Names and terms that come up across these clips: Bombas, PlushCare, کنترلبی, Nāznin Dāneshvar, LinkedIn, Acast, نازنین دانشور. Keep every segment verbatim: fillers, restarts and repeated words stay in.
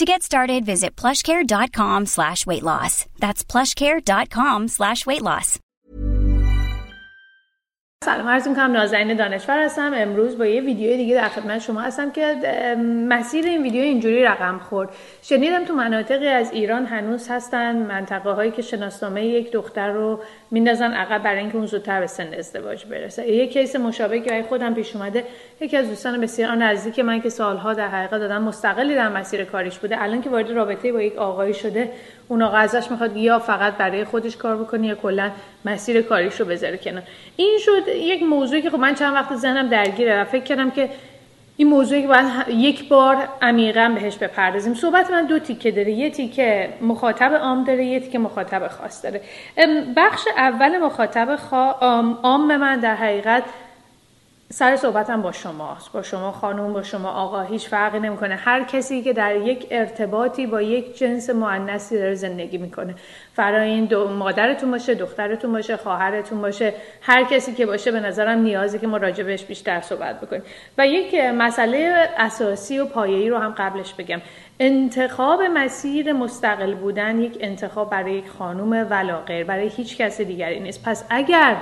To get started, visit plushcare.com slash weight loss. That's plushcare.com slash weight loss. سلام عرض می‌کنم، نازنین دانشور هستم. امروز با یه ویدیو دیگه در خدمت شما هستم که مسیر این ویدیو اینجوری رقم خورد. شنیدم تو مناطقی از ایران هنوز هستن منطقه هایی که شناسنامه یک دختر رو میندازن عقب برای اینکه اون زودتر به سن ازدواج برسه. یه کیس مشابه که برای خودم پیش اومده، یکی از دوستان بسیار نزدیک من که سالها در حقیقت آدم مستقلی در مسیر کاریش بوده، الان که وارد رابطه با یک آقایی شده، اون آقا ازش میخواد یا فقط برای خودش کار بکنه یا کلا مسیر کاریش رو بذاره کنار. این شد یک موضوعی که خب من چند وقت ذهنم درگیره و فکر کردم که این موضوعی که باید یک بار عمیقاً بهش بپردازیم. صحبت من دو تیکه داره، یه تیکه مخاطب عام داره، یه تیکه مخاطب خاص داره. بخش اول مخاطب عام من در حقیقت سر صحبتم با شماست، با شما خانم، با شما آقا، هیچ فرقی نمیکنه. هر کسی که در یک ارتباطی با یک جنس مؤنثی داره زندگی میکنه، فرای این دو مادرتون باشه، دخترتون باشه، خواهرتون باشه، هر کسی که باشه، به نظرم نیازه که ما راجع بهش بیشتر صحبت بکنیم. و یک مسئله اساسی و پایه‌ای رو هم قبلش بگم، انتخاب مسیر مستقل بودن یک انتخاب برای یک خانم ولاغیر، برای هیچ کس دیگری نیست. پس اگر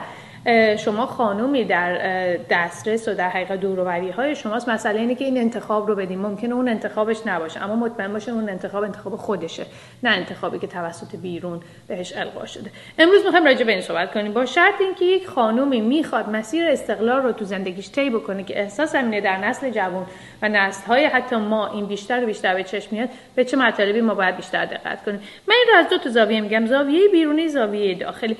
شما خانومی در دسترس و در حقیقت دوروبری های شماست، مسئله اینه که این انتخاب رو بدیم. ممکنه اون انتخابش نباشه، اما مطمئن باشه اون انتخاب انتخاب خودشه، نه انتخابی که توسط بیرون بهش القا شده. امروز میخوایم راجع به این صحبت کنیم، با شرط اینکه یک خانومی میخواد مسیر استقلال رو تو زندگیش طی بکنه که احساس همینه در نسل جوان و نسل های حتی ما این بیشتر و بیشتر به چشم میاد، به چه مطالبی ما باید بیشتر دقت کنیم. من این رو از دو تا زاویه میگم، زاویه بیرونی، زاویه داخلی.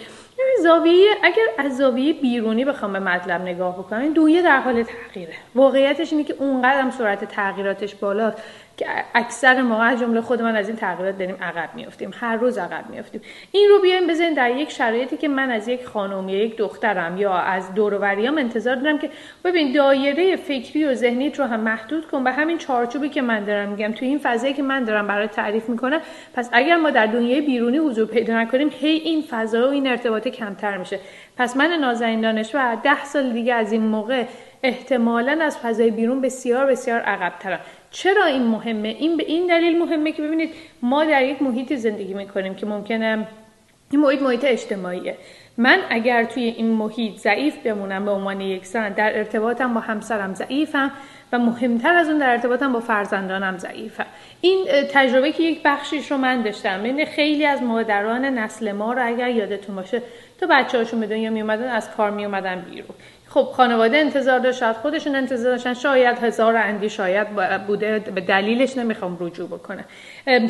زاویه اگر از زاویه بیرونی بخوام به مطلب نگاه بکنم، دویه در حال تغییره. واقعیتش اینه که اونقدر هم سرعت تغییراتش بالاست که اکثر ما از جمله خود من از این تغییرات داریم عقب میافتیم، هر روز عقب میافتیم. این رو بیایم بزنیم در یک شرایطی که من از یک خانم یا یک دخترم یا از دور و بریام انتظار دارم که ببین دایره فکری و ذهنیت رو هم محدود کن به همین چارچوبی که من دارم میگم، تو این فضایی که من دارم برای تعریف میکنم. پس اگر ما در دنیای بیرونی حضور پیدا نکنیم، هی این فضا و این ارتباط کمتر میشه. پس من نازنین دانشور ده سال دیگه از این موقع احتمالاً از فضای بیرون بسیار بسیار عقب‌ترم. چرا این مهمه؟ این به این دلیل مهمه که ببینید ما در یک محیط زندگی میکنیم که ممکنه این محیط محیط اجتماعیه. من اگر توی این محیط ضعیف بمونم به عنوان یک زن، در ارتباطم با همسرم ضعیفم و مهمتر از اون در ارتباطم با فرزندانم ضعیفم. این تجربه که یک بخشیش رو من داشتم، یعنی خیلی از مادران نسل ما رو اگر یادتون باشه، تا بچه‌هاشون به دنیا می اومدن از کار می اومدن بیرون. خب خانواده انتظار داشت، خودشون انتظار داشتن، شاید هزار اندیش شاید بوده، به دلیلش نمیخوام رجوع بکنم.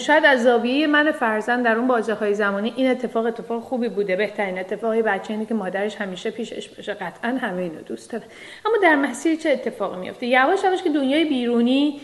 شاید از زاویه من فرزند در اون بازه‌های زمانی این اتفاق اتفاق خوبی بوده، بهترین اتفاقی بچه اینه که مادرش همیشه پیشش باشه، قطعاً همه اینو دوست داره. اما در مسیر چه اتفاقی میفته؟ یواش یواش که دنیای بیرونی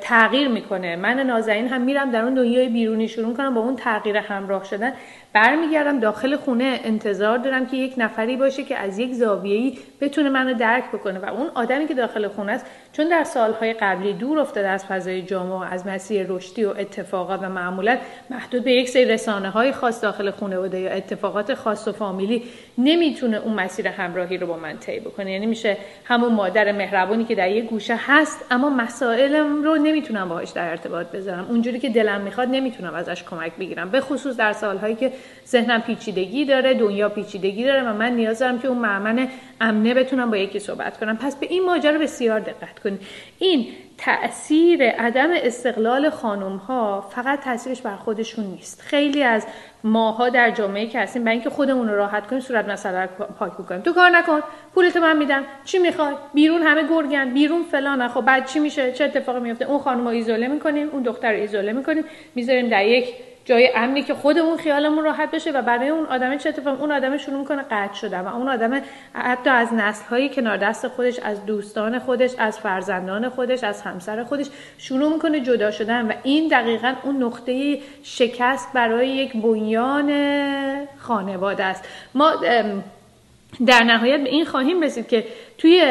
تغییر میکنه، من نازنین هم میرم در اون دنیای بیرونی شروع میکنم با اون تغییر همراه شدن برمیگردم داخل خونه انتظار دارم که یک نفری باشه که از یک زاویه‌ای بتونه منو درک بکنه و اون آدمی که داخل خونه است چون در سالهای قبلی دور افتاده از فضای جامعه، از مسیر رشدی و اتفاقات و معمولا محدود به یک سری رسانه‌های خاص داخل خونه بوده یا اتفاقات خاص و فامیلی، نمیتونه اون مسیر همراهی رو با من طی بکنه. یعنی میشه همون مادر مهربونی که در یک گوشه هست اما مسائلم رو نمیتونم باهاش در ارتباط بذارم، اونجوری که دلم میخواد نمیتونم ازش کمک بگیرم، به خصوص در سالهایی که ذهنم پیچیدگی داره، دنیا پیچیدگی داره و من نیاز دارم که اون معمن امنه بتونم با یکی صحبت کنم. پس به این ماجرا بسیار دقت کنید. این تأثیر عدم استقلال خانم‌ها فقط تأثیرش بر خودشون نیست. خیلی از ماها در جامعه که هستیم برای اینکه خودمون رو راحت کنیم صورت مسئله پاک می‌کنیم. تو کار نکن، پولتو من میدم، چی می‌خوای؟ بیرون همه گرگن، بیرون فلان. خب بعد چی میشه؟ چه اتفاقی میفته؟ اون خانم رو ایزوله می‌کنیم، اون دختر رو ایزوله می‌کنیم، می‌ذاریم در یک جای امنی که خودمون خیالمون راحت بشه و برای اون آدم چه اتفاقی، اون آدم شروع می‌کنه قطع شدن و اون آدم حتی از نسل‌های کنار دست خودش، از دوستان خودش، از فرزندان خودش، از همسر خودش شروع می‌کنه جدا شدن و این دقیقاً اون نقطه شکست برای یک بنیان خانواده است. ما در نهایت به این خواهیم رسید که توی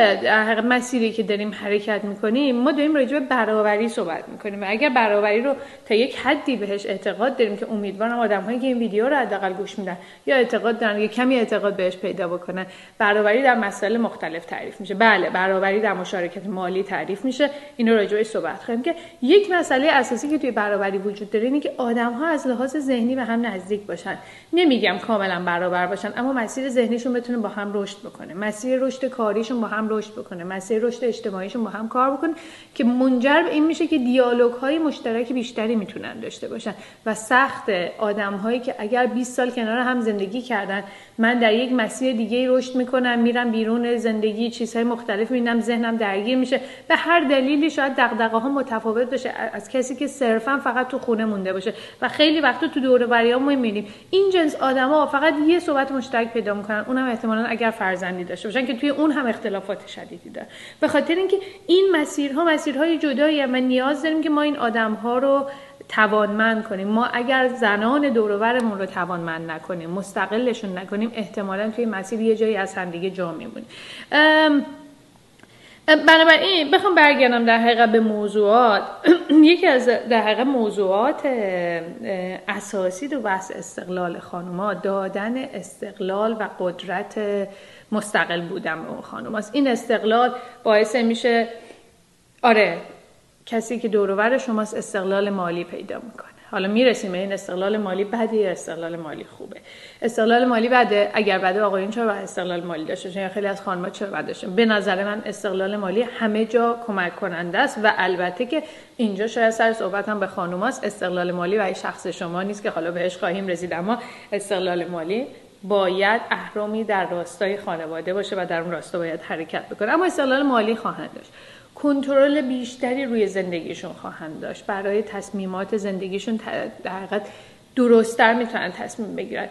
مسیری که داریم حرکت میکنیم ما داریم راجع به برابری صحبت میکنیم و اگر برابری رو تا یک حدی بهش اعتقاد داریم که امیدوارم آدم‌هایی که این ویدیو رو حداقل گوش میدن یا اعتقاد دارن یا کمی اعتقاد بهش پیدا بکنن، برابری در مسائل مختلف تعریف میشه. بله، برابری در مشارکت مالی تعریف میشه. اینو راجع بهش صحبت خواهیم که یک مسئله اساسی که توی برابری وجود داره اینه که آدم‌ها از لحاظ ذهنی به هم نزدیک باشن. نمیگم کاملا برابر باشن، اما مسیر ذهنیشون بتونه با هم رشد بکنه، مسیر رشد کاری با هم رشد بکنه، مسیر رشد اجتماعیشون با هم کار بکنه که منجر به این میشه که دیالوگ‌های مشترک بیشتری میتونن داشته باشن و سخت آدم‌هایی که اگر بیست سال کنار هم زندگی کردن، من در یک مسیر دیگه رشد میکنم، میرم بیرون زندگی، چیزهای مختلف میبینم، ذهنم درگیر میشه، به هر دلیلی شاید دغدغه‌ها متفاوت باشه از کسی که صرفا فقط تو خونه مونده باشه و خیلی وقتا تو دور و بریام میبینیم این جنس آدم‌ها فقط یه صحبت مشترک پیدا میکنن، اونم احتمالاً اگر فرزندی داشته باشن که توی اون هم اختلافات شدیدی داره. به خاطر اینکه این مسیرها مسیرهای جداییه و نیاز داریم که ما این آدم‌ها رو توانمند کنیم. ما اگر زنان دور و برمون رو توانمند نکنیم، مستقلشون نکنیم، احتمالاً توی مسیر یه جایی از همدیگه جا میمونیم. بنابراین بخوام برگردم در حقیقت به موضوعات، یکی از در حقیقت موضوعات اساسی تو بحث استقلال خانم‌ها دادن استقلال و قدرت مستقل بودم اون خانم است. این استقلال باعث میشه آره کسی که دور و بر شماست استقلال مالی پیدا میکنه. حالا میرسیم به این استقلال مالی بده یا استقلال مالی خوبه. استقلال مالی بده، اگر بده آقایون چرا استقلال مالی داشته باشن یا خیلی از خانم‌ها چرا بده باشه. به نظر من استقلال مالی همه جا کمک کننده است و البته که اینجا شاید سر صحبت هم به خانم‌هاست. استقلال مالی برای شخص شما نیست که حالا بهش خواهیم رسید، اما استقلال مالی باید اهرامی در راستای خانواده باشه و در اون راستا باید حرکت بکنه. اما استقلال مالی خواهند داشت، کنترل بیشتری روی زندگیشون خواهند داشت، برای تصمیمات زندگیشون در حقیقت درست‌تر میتونن تصمیم بگیرن.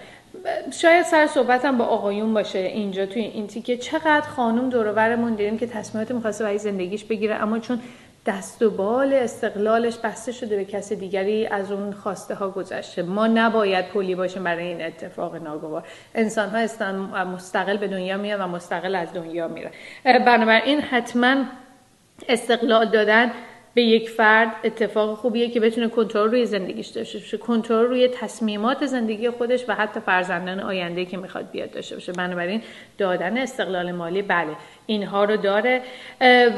شاید سر صحبتم با آقایون باشه اینجا توی این تیکه، چقدر خانم دور و برمون دیدیم که تصمیمات می‌خواسته برای زندگیش بگیره اما چون دست و بال استقلالش بسته شده به کسی دیگری از اون خواسته ها گذشته. ما نباید پلی باشیم برای این اتفاق ناگوار. انسان ها هستن مستقل به دنیا میان و مستقل از دنیا میرن. بنابراین حتما استقلال دادن به یک فرد اتفاق خوبیه که بتونه کنترل روی زندگیش داشته باشه، کنترل روی تصمیمات زندگی خودش و حتی فرزندان آینده‌ای که میخواد بیاد داشته باشه. بنابراین دادن استقلال مالی بله اینها رو داره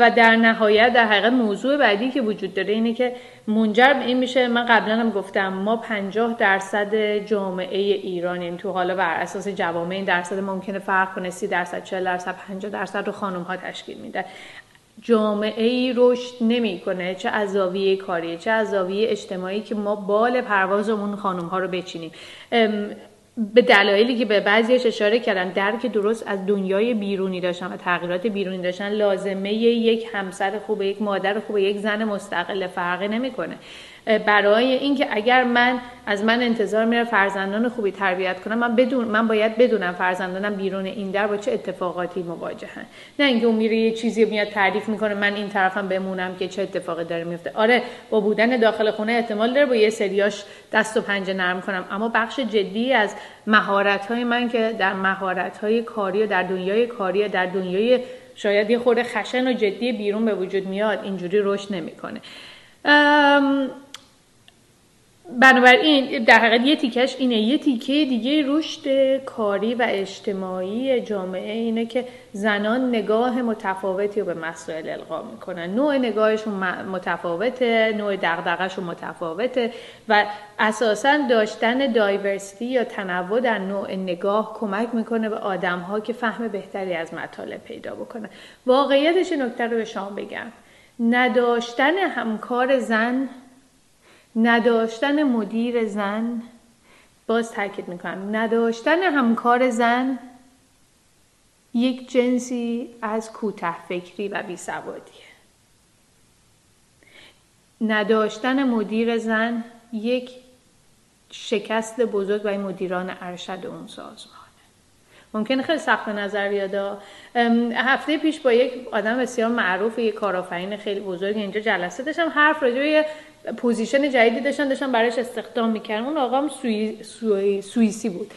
و در نهایت در حقیقت موضوع بعدی که وجود داره اینه که منجر به این میشه، من قبلا هم گفتم ما پنجاه درصد جامعه ایرانیم تو، حالا بر اساس جوامع این درصد ممکنه فرق کنه، سی درصد، چهل درصد، پنجاه درصد رو خانم‌ها تشکیل میدن. جامعه ای رشد نمیکنه چه از زاویه کاری چه از زاویه اجتماعی که ما بال پروازمون خانم ها رو بچینیم، به دلایلی که به بعضیش اشاره کردم، درک درست از دنیای بیرونی داشتن و تغییرات بیرونی داشتن لازمه یک همسر خوبه، یک مادر خوبه، یک زن مستقل، فرقی نمیکنه. برای اینکه اگر من از من انتظار میره فرزندان خوبی تربیت کنم، من بدون من باید بدونم فرزندانم بیرون این در با چه اتفاقاتی مواجهن، نه اینکه اون میره یه چیزی میاد تعریف میکنه من این طرفم بمونم که چه اتفاقی داره میفته. آره با بودن داخل خونه احتمال داره با یه سریاش دست و پنجه نرم کنم، اما بخش جدی از مهارت‌های من که در مهارت‌های کاری و در دنیای کاری و در دنیای شاید یه خورده خشن و جدی بیرون به وجود میاد، اینجوری رشد نمیکنه. بنابراین در حقیقت یه تیکش اینه. یه تیکه دیگه رشد کاری و اجتماعی جامعه اینه که زنان نگاه متفاوتی رو به مسائل القا میکنن، نوع نگاهشون متفاوته، نوع دغدغه‌شون متفاوته و اساساً داشتن دایورسیتی یا تنوع در نوع نگاه کمک میکنه به آدم‌ها که فهم بهتری از مطالب پیدا بکنن. واقعیتش نکته رو به شما بگم، نداشتن همکار زن، نداشتن مدیر زن، باز تاکید میکنم نداشتن همکار زن یک جنسی از کوته فکری و بیسوادیه. نداشتن مدیر زن یک شکست بزرگ برای مدیران ارشد اون سازمان. ممکنه خیلی سخت نظر بیاد. هفته پیش با یک آدم بسیار معروف و یک کارآفرین خیلی بزرگ اینجا جلسه داشتم، حرف راجع به پوزیشن جدیدی داشتن داشتن برایش استخدام میکردن. اون آقام سوی... سوی... سوئیسی بود.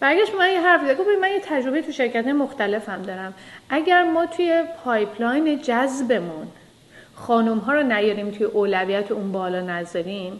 برگشت من یه حرف زد، گفت من یه تجربه تو شرکت‌های مختلف هم دارم، اگر ما توی پایپلاین جذبمون خانم‌ها رو نیاریم، توی اولویت اون بالا نذاریم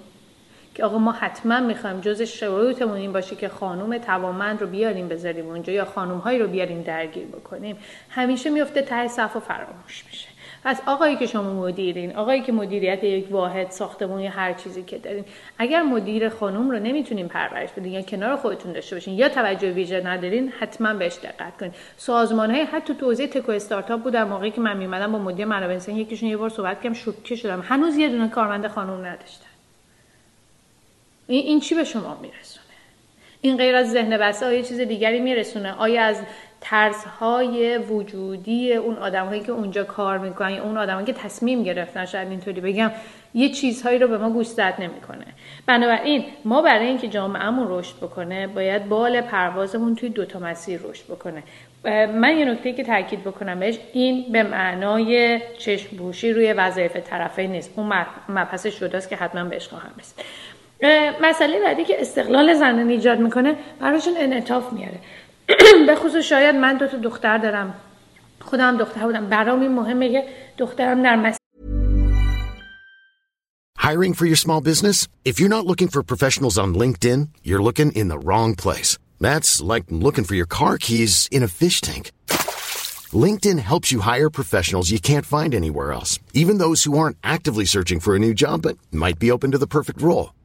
که آقا ما حتما میخوایم جز شروطمون این باشه که خانم توانمند رو بیاریم بذاریم اونجا یا خانم‌هایی رو بیاریم درگیر بکنیم، همیشه میفته ته صف و فراموش میشه. پس آقایی که شما مدیرین، آقایی که مدیریت یک واحد ساختمون یا هر چیزی که دارین، اگر مدیر خانم رو نمیتونین پرورش بدین یا کنار خودتون داشته باشین یا توجه ویژه ندارین، حتما بهش دقت کنین. سازمان‌های حتی تو حوزه تک و استارتاپ بود، در موقعی که من میومدم با مدیر منابع انسانی یکیشون یه بار صحبت کردم، شوکه شدم، هنوز یه دونه کارمند خانم نداشتن. این چی به شما میرسونه؟ این غیر از ذهن بسته آیا چیز دیگری میرسونه؟ آیا از طرزهای وجودی اون آدم‌هایی که اونجا کار میکنن یا اون آدم‌هایی که تصمیم گرفتن، شاید اینطوری بگم، یه چیزهایی رو به ما گوشزد نمیکنه. بنابراین ما برای اینکه جامعهمون رشد بکنه باید بال پروازمون توی دوتا مسیر رشد بکنه. من یه نکته که تاکید بکنم بهش، این به معنای چشم پوشی روی وظایف طرفین نیست، اون مبحثش جداست که حتما بهش خواهم رسید. مسئله بعدی که استقلال زنان ایجاد میکنه، براشون انعطاف میاره. به خصوص شاید من دو تا دختر دارم، خودم دختر بودم، برام این مهمه که دخترم در مسیر. Hiring for your small business? If you're not looking for professionals on LinkedIn, you're looking in the wrong place. That's like looking for your car keys in a fish tank. LinkedIn helps you hire professionals you can't find anywhere else, even those who aren't actively searching for a new job but might be open to the perfect role.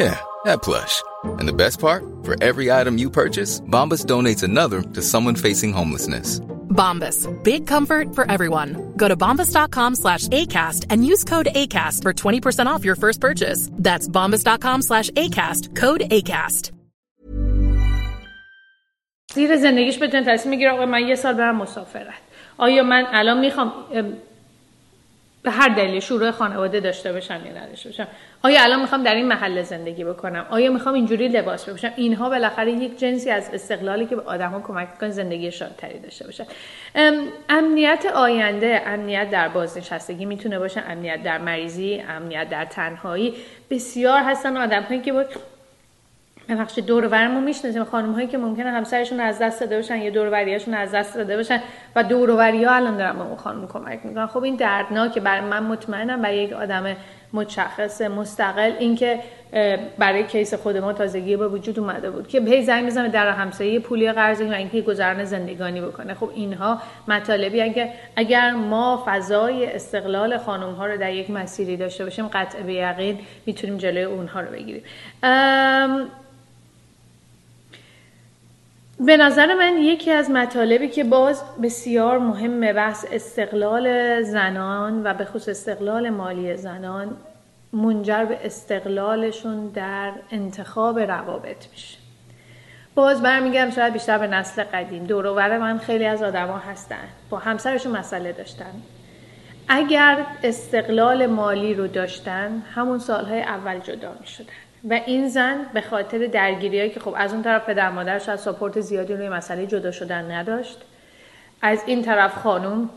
Yeah, that plush. And the best part? For every item you purchase, Bombas donates another to someone facing homelessness. Bombas, big comfort for everyone. Go to bombas.com slash ACAST and use code ACAST for twenty percent off your first purchase. That's bombas.com slash ACAST, code ACAST. زیر زندگیش بتونه تصمیم بگیره آقا من یه سال برم مسافرت. آیا من الان میخوام به هر دلیل شروع خانواده داشته باشم یا نداشته باشم، آیا الان میخوام در این محل زندگی بکنم، آیا میخوام اینجوری لباس بپوشم، اینها بالاخره یک جنسی از استقلالی که به آدم‌ها کمک می‌کنه زندگی شادتری داشته باشن. امنیت آینده، امنیت در بازنشستگی میتونه باشه، امنیت در مریضی، امنیت در تنهایی. بسیار هستن آدم‌هایی که بود بخش دور و برمون میشناسیم، خانم‌هایی که ممکنه همسرشون از دست داده باشن یا دور و بریاشون از دست داده باشن و دور و بریا الان دارن به اون خانم کمک میکنن. خب این دردناکه برای من، مطمئنم برای یک آدم متشخص مستقل، اینکه برای کیس خود ما تازگی به وجود اومده بود که هی زنگ میزنه در همسایه پولی قرضی و اینکه گذران زندگانی بکنه. خب اینها مطالبی ان که اگر ما فضای استقلال خانم ها رو در یک مسیری داشته باشیم، قطع به یقین میتونیم جلوی اونها رو بگیریم. به نظر من یکی از مطالبی که باز بسیار مهمه، بحث استقلال زنان و به خصوص استقلال مالی زنان منجر به استقلالشون در انتخاب روابط میشه. باز برمیگم شاید بیشتر به نسل قدیم، دور و بر من خیلی از آدما هستن با همسرشون مسئله داشتن، اگر استقلال مالی رو داشتن همون سالهای اول جدا میشدن و این زن به خاطر درگیریایی که خب از اون طرف پدر مادرش از ساپورت زیادی روی مسئله جدا شدن نداشت، از این طرف خانم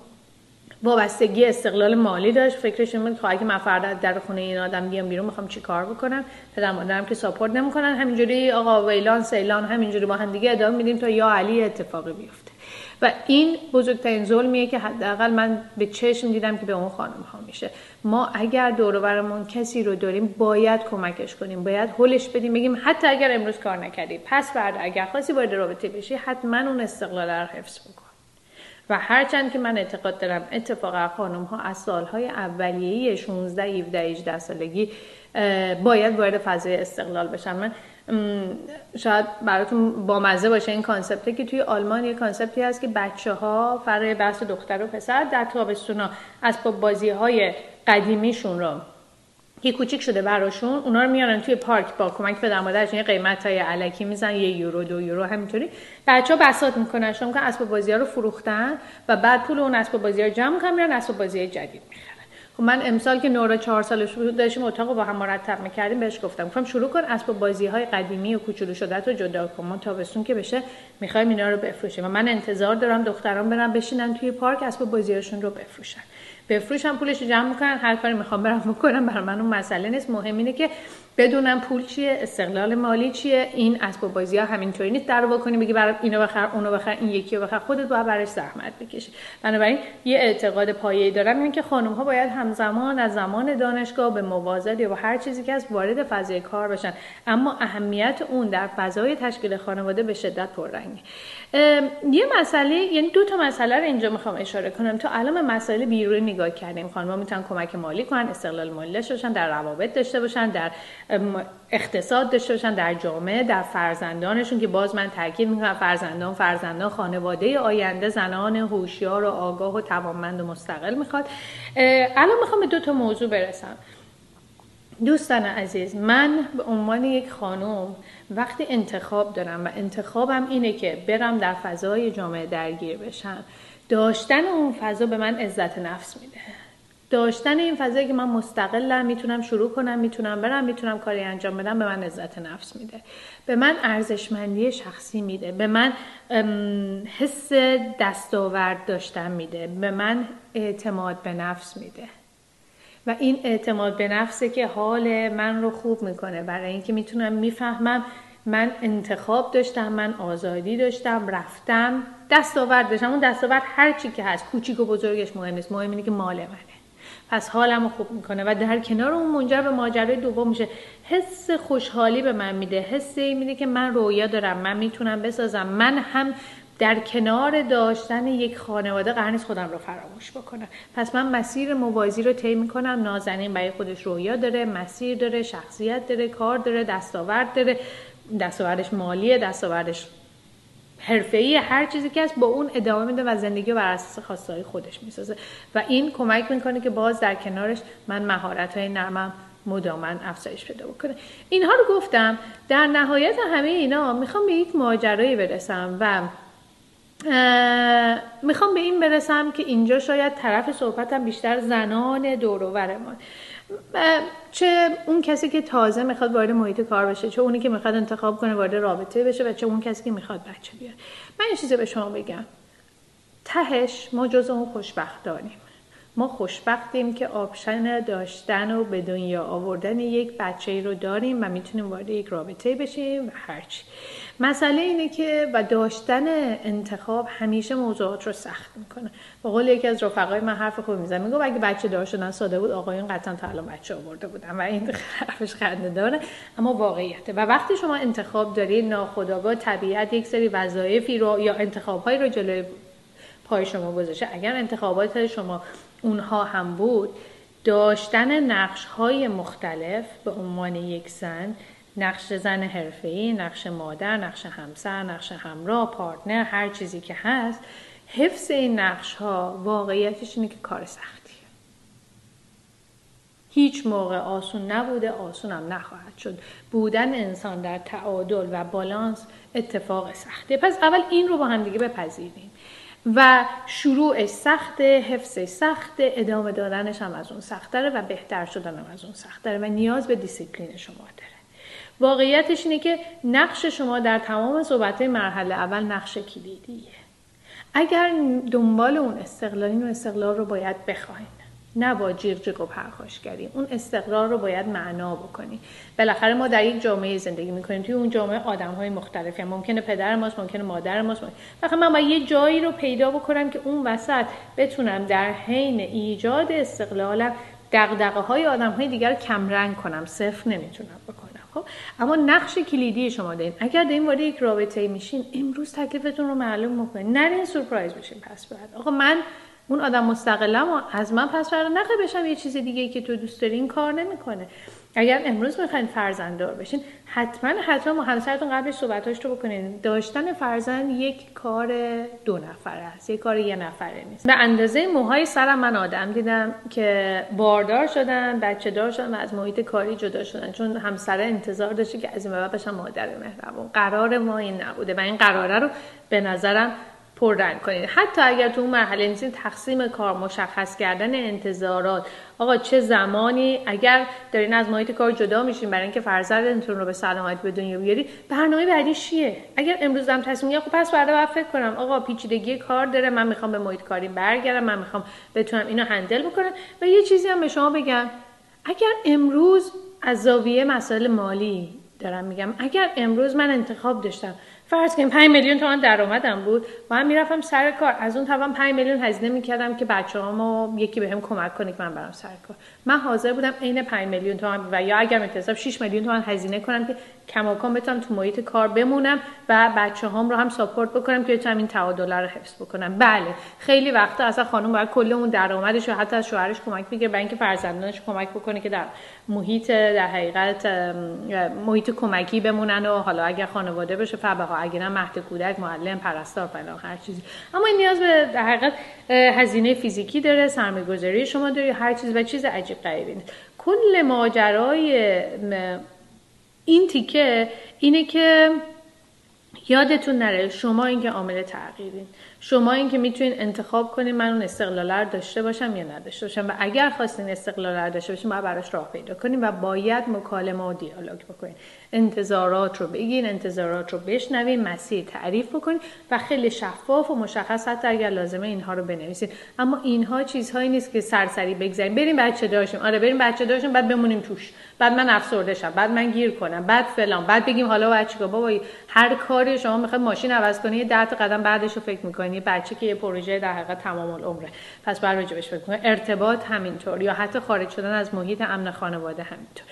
وابستگی استقلال مالی داشت، فکرش این بود که اگه من فردا در خونه این آدم بیام بیرون میخوام چیکار بکنم، پدر مادرم که ساپورت نمیکنن، همینجوری آقا ویلان سیلان همینجوری با هم دیگه ادامه میدیم تا یا علی اتفاقی بیفته. و این بزرگترین ظلمیه که حداقل من به چشم دیدم که به اون خانم ها میشه. ما اگر دور و برمون کسی رو داریم باید کمکش کنیم، باید هولش بدیم، بگیم حتی اگر امروز کار نکردی پس فردا اگر خاصی وارد رابطه بشی حتما اون استقلال رو حفظ بکن. و هرچند که من اعتقاد دارم اتفاقا خانم ها از سالهای اولیه شانزده هفده هجده سالگی باید وارد فضای استقلال بشن. من شاید براتون بامزه باشه این کانسپته که توی آلمان یه کانسپتی هست که بچه ها فرای بحث دختر و پسر در تابستونا اسباب بازی های قدیمیشون رو که کوچیک شده براشون اونا رو میارن توی پارک با کمک پدر مادرشون، یه قیمتای الکی میزنن، یه یورو دو یورو همینطوری بچه‌ها بساط میکنن، شون که اسباب بازی‌ها رو فروختن و بعد پول اون اسباب بازی‌ها رو جمع می‌کنن میرن اسباب بازی جدید می‌خرن. خب من امسال که نورا چهار سالش بود داشتیم اتاقو با هم مرتب می‌کردیم، بهش گفتم گفتم شروع کن اسباب بازی‌های قدیمی و کوچولو شده تو جدا کن، ما تابستون که بشه می‌خوایم اینا رو بفروشیم و من انتظار دارم دختران برن بشینن توی پارک اسباب بازی‌هاشون رو بفروشن. بفروشم پولش رو جمع میکنن، هر کاری میخوام برام بکنم، برای من اون مسئله نیست، مهم اینه که بدونم پول چیه، استقلال مالی چیه. این اسباب بازی ها همینطوری نیست در رو بکنی بگی برای اینو بخر اونو بخر این یکی رو بخر، خودت باید برایش زحمت بکشی. بنابراین یه اعتقاد پایه‌ای دارم اینه که خانم ها باید همزمان از زمان دانشگاه به موازات یا با هر چیزی که از وارد فضای کار بشن، اما اهمیت اون در فضای تشکیل خانواده به شدت پررنگه. یه مسئله، یعنی دو تا مسئله رو اینجا میخوام اشاره کنم. تا الان مسئله بیرونی نگاه کردیم، خانم‌ها میتونن کمک مالی کنن، استقلال مالی داشته باشن، در روابط داشته باشن، در اقتصاد داشته باشن، در جامعه، در فرزندانشون که باز من تاکید میکنم فرزندان فرزندان خانواده آینده زنان هوشیار و آگاه و توانمند و مستقل میخواد. الان میخوام به دو تا موضوع برسم. دوستان عزیز، من به عنوان یک خانم وقتی انتخاب دارم و انتخابم اینه که برم در فضای جامعه درگیر بشم، داشتن اون فضا به من عزت نفس میده. داشتن این فضایی که من مستقلم، میتونم شروع کنم، میتونم برم، میتونم کاری انجام بدم، به من عزت نفس میده، به من ارزشمندی شخصی میده، به من حس دستاورد داشتن میده، به من اعتماد به نفس میده و این اعتماد به نفسه که حال من رو خوب میکنه، برای اینکه میتونم میفهمم من انتخاب داشتم، من آزادی داشتم، رفتم دستاورد داشتم. اون دستاورد هر چی که هست، کوچیک و بزرگش مهم نیست، مهم اینه که مال منه، پس حالمو خوب میکنه و در کنار اون منجر به ماجرای دوم میشه. حس خوشحالی به من میده، حسی میده که من رویا دارم، من میتونم بسازم، من هم در کنار داشتن یک خانواده قرار نیست خودم رو فراموش بکنم. پس من مسیر موازی رو طی میکنم. نازنین برای خودش رویا داره، مسیر داره، شخصیت داره، کار داره، دستاورد داره، دستاوردش مالیه، دستاوردش حرفه‌ای، هر چیزی که هست با اون ادامه میده و زندگی رو بر اساس خواسته‌های خودش میسازه و این کمک میکنه که باز در کنارش من مهارت‌های نرمم مداماً افزایش پیدا بکنه. اینها رو گفتم. در نهایت همه اینا میخوام به یک ماجرایی برسم و میخوام به این برسم که اینجا شاید طرف صحبتم بیشتر زنان دور و برمان، چه اون کسی که تازه میخواد وارد محیط کار بشه، چه اونی که میخواد انتخاب کنه وارد رابطه بشه و چه اون کسی که میخواد بچه بیاره. من این چیزی به شما بگم، تهش ما جز اون خوشبختانیم. ما خوشبختیم که آپشن داشتن و به دنیا آوردن یک بچه‌ای رو داریم و میتونیم وارد یک رابطه بشیم و هرچی. مسئله اینه که و داشتن انتخاب همیشه موضوعات رو سخت میکنه. به قول یکی از رفقای من حرف خوب میزنه، میگه اگه بچه دار شدن ساده بود آقایون قطعا تا الان بچه آورده بودن و این حرفش خنده داره اما واقعیته. و وقتی شما انتخاب دارید، ناخودآگاه طبیعت یک سری وظایفی رو یا انتخاب‌هایی رو جلوی پای شما گذاشته. اگر انتخابات شما اونها هم بود، داشتن نقش‌های مختلف به عنوان یک زن نقش زن حرفه‌ای، نقش مادر، نقش همسر، نقش همراه، پارتنر، هر چیزی که هست، حفظ این نقش‌ها واقعیتش اینه که کار سختیه. هیچ موقع آسون نبوده، آسون هم نخواهد شد. بودن انسان در تعادل و بالانس اتفاق سخته. پس اول این رو با هم دیگه بپذیریم و شروعش سخته، حفظش سخته، ادامه دادنش هم از اون سخت‌تره و بهتر شدن هم از اون سخت‌تره و نیاز به دیسیپلین شما داره. واقعیتش اینه که نقش شما در تمام صحبت‌های مرحله اول نقش کلیدیه. اگر دنبال اون استقلالین و استقلال رو باید بخواین، نه با جیغ جیغ و پرخاشگری. اون استقرار رو باید معنا بکنی. بالاخره ما در یک جامعه زندگی میکنیم، توی اون جامعه آدم‌های مختلفی هم. ممکنه پدر ماست، ممکنه مادر ماست. بخاطر من باید یه جایی رو پیدا بکنم که اون وسط بتونم در حین ایجاد استقلالم دغدغه‌های آدم‌های دیگر رو کمرنگ کنم، صفر نمیتونم بکنم. خب اما نقش کلیدی شما دارین. اگر دارین وارد یک رابطه میشین، امروز تکلیفتون رو معلوم بکنین. نرین سورپرایز بشین پس بعد. آقا من اون آدم مستقلم و از من پس فردا نخواه بشم یه چیز دیگه که تو دوست داری، این کار نمیکنه. اگر امروز میخواین فرزنددار بشین، حتما حتما با همسرتون قبلش صحبتاش رو بکنین. داشتن فرزند یک کار دو نفره است، یک کار یه نفره نیست. به اندازه موهای سرم من آدم دیدم که باردار شدن، بچه دار شدن و از محیط کاری جدا شدن، چون همسره انتظار داشته که از این بعد بشم مادر مهربون. قرار ما این نبوده و این قراره رو به نظرم پردن کنید. حتی اگر تو اون مرحله نیستین، تقسیم کار، مشخص کردن انتظارات. آقا چه زمانی اگر دارین از محیط کار جدا میشین برای اینکه فرزندتون رو به سلامت به دنیا بیارید، برنامه بعدی چیه؟ اگر امروز هم تصمیم گیرم خب پس فردا باید فکر کنم آقا پیچیدگی کار داره، من میخوام به محیط کاریم برگردم، من میخوام بتونم اینو هندل بکنم. و یه چیزی هم به شما بگم، اگر امروز از زاویه مسائل مالی دارم میگم، اگر امروز من انتخاب داشتم فرض کنیم پنج میلیون تومان درآمدم بود، من میرفتم سر کار، از اون طرفم پنج میلیون هزینه میکردم که بچه‌هامو یکی بهم کمک کنه که من برم سر کار، من حاضر بودم عین پنج میلیون تومان و یا اگر متأسف شش میلیون تومان هزینه کنم که کماکان بتونم تو محیط کار بمونم و بچه‌هام رو هم ساپورت بکنم که بتونم این تعادل رو حفظ بکنم. بله، خیلی وقتا اصلا خانم باید کل اون درآمدش رو حتی از شوهرش کمک بگیره برای اینکه فرزندانش کمک بکنه که در محیط در حقیقت محیط کمکی بمونن و حالا اگر خانواده بشه فبها، اگر نه مهد کودک، معلم، پرستار، فلان هر چیزی. اما این نیاز به در حقیقت هزینه فیزیکی داره، سرمایه‌گذاری شما داری، هر چیز و چیز عجیب غریبی. کل ماجرای این تیکه اینه که یادتون نره شما اینکه عامل تغییرین، شما اینکه میتونین انتخاب کنین من اون استقلال رو داشته باشم یا نداشته باشم، و اگر خواستین استقلال رو داشته باشین باید براش راه پیدا کنین و باید مکالمه و دیالوگ بکنین. انتظارات رو بگین، انتظارات رو بشنوین، مسیر تعریف بکنین و خیلی شفاف و مشخص، حتی اگر لازمه اینها رو بنویسین. اما اینها چیزهایی نیست که سرسری بگذاریم بریم بچه داشتیم، آره بریم بچه داشتیم، بعد بمونیم توش، بعد من افسرده شم، بعد من گیر کنم، بعد فلان، بعد بگیم حالا بچه‌ها. بابا هر کاری شما میخواید ماشین عوض کنی ده تا قدم بعدش رو فکر می‌کنی. بچه که یه پروژه در حقیقت تمام العمره، پس بر راجعش فکر کنید. ارتباط همینطور، یا حتی خارج شدن از محیط امن خانواده همینطور.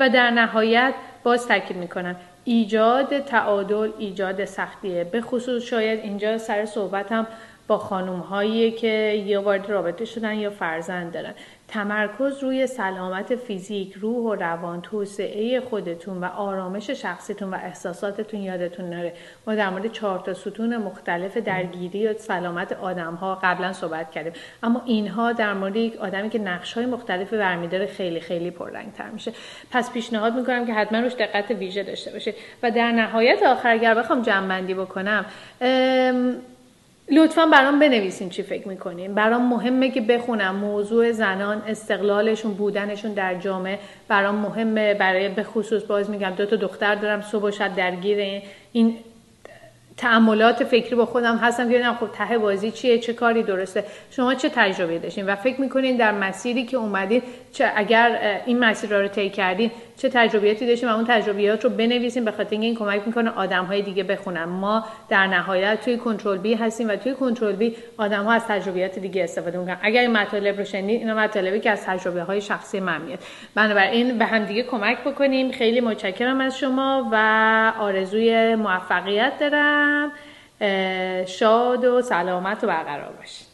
و در نهایت باز تاکید میکنم ایجاد تعادل ایجاد سختیه. به خصوص شاید اینجا سر صحبتم با خانوم‌هایی که یا وارد رابطه شدن یا فرزند دارن. تمرکز روی سلامت فیزیک، روح و روان، توسعه خودتون و آرامش شخصیتون و احساساتتون یادتون نره. ما در مورد چهار تا ستون مختلف درگیری و سلامت آدم‌ها قبلا صحبت کردیم، اما اینها در مورد یک آدمی که نقش‌های مختلفی برمی‌داره خیلی خیلی پررنگ‌تر میشه. پس پیشنهاد می‌کنم که حتما روش دقت ویژه داشته باشید. و در نهایت آخر اگر بخوام جمع‌بندی بکنم، لطفاً برام بنویسین چی فکر میکنین. برام مهمه که بخونم موضوع زنان، استقلالشون، بودنشون در جامعه برام مهمه. برای به خصوص باز میگم دو تا دختر دارم، صبح و شب درگیر این تأملات فکری با خودم هستم که ببینم خب ته بازی چیه، چه کاری درسته. شما چه تجربه داشتین و فکر میکنین در مسیری که اومدین، چه اگر این مسیر رو طی کردین چه تجربیاتی داشتین و اون تجربیات رو بنویسین، به خاطر اینکه این کمک میکنه آدم‌های دیگه بخونن. ما در نهایت توی کنترل بی هستیم و توی کنترل بی آدم‌ها از تجربیات دیگه استفاده میکنن. اگر این مطالب رو شنید، اینا مطالبی که از تجربیات شخصی من میاد. بنابراین به هم دیگه کمک بکنیم. خیلی متشکرم از شما و آرزوی موفقیت دارم. شاد و سلامت و برقرار باشید.